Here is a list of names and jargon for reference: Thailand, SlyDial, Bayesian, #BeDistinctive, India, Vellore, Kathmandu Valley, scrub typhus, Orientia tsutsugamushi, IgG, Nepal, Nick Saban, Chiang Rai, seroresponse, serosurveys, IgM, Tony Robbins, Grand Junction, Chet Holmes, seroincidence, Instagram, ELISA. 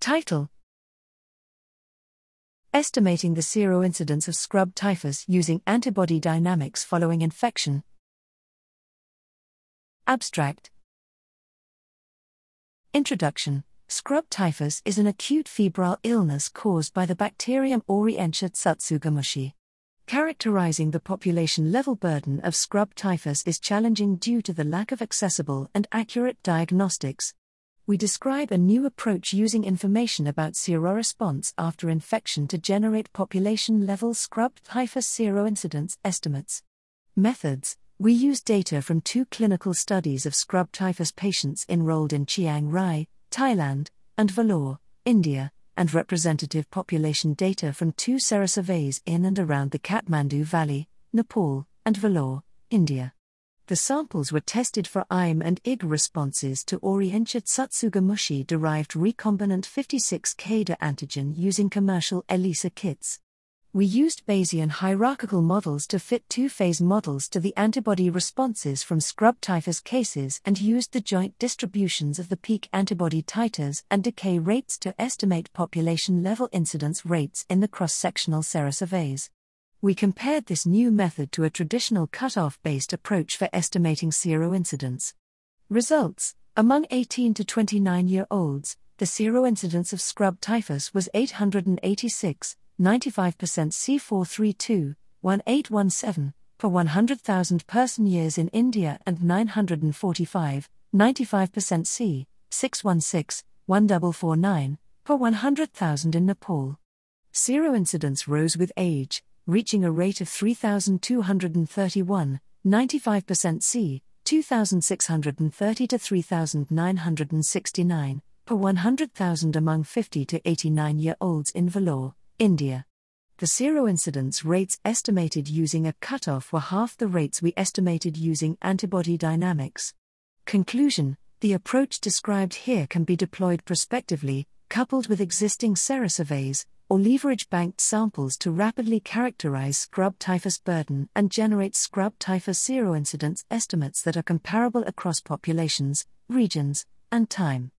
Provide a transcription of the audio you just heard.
Title: Estimating the seroincidence of scrub typhus using antibody dynamics following infection. Abstract. Introduction. Scrub typhus is an acute febrile illness caused by the bacterium Orientia tsutsugamushi. Characterizing the population-level burden of scrub typhus is challenging due to the lack of accessible and accurate diagnostics. We describe a new approach using information about seroresponse after infection to generate population-level scrub typhus seroincidence estimates. Methods: we use data from two clinical studies of scrub typhus patients enrolled in Chiang Rai, Thailand, and Vellore, India, and representative population data from two serosurveys in and around the Kathmandu Valley, Nepal, and Vellore, India. The samples were tested for IgM and IgG responses to Orientia tsutsugamushi-derived recombinant 56K antigen using commercial ELISA kits. We used Bayesian hierarchical models to fit two-phase models to the antibody responses from scrub typhus cases and used the joint distributions of the peak antibody titers and decay rates to estimate population-level incidence rates in the cross-sectional serosurveys. We compared this new method to a traditional cutoff-based approach for estimating seroincidence. Results: among 18 to 29-year-olds, the seroincidence of scrub typhus was 886, 95% C432, 1817, per 100,000 person-years in India and 945, 95% C, 616, 1449, per 100,000 in Nepal. Seroincidence rose with age, reaching a rate of 3,231, 95% C, 2,630 to 3,969, per 100,000 among 50 to 89-year-olds in Vellore, India. The seroincidence rates estimated using a cutoff were half the rates we estimated using antibody dynamics. Conclusion: the approach described here can be deployed prospectively, coupled with existing serosurveys, or leverage banked samples to rapidly characterize scrub typhus burden and generate scrub typhus seroincidence estimates that are comparable across populations, regions, and time.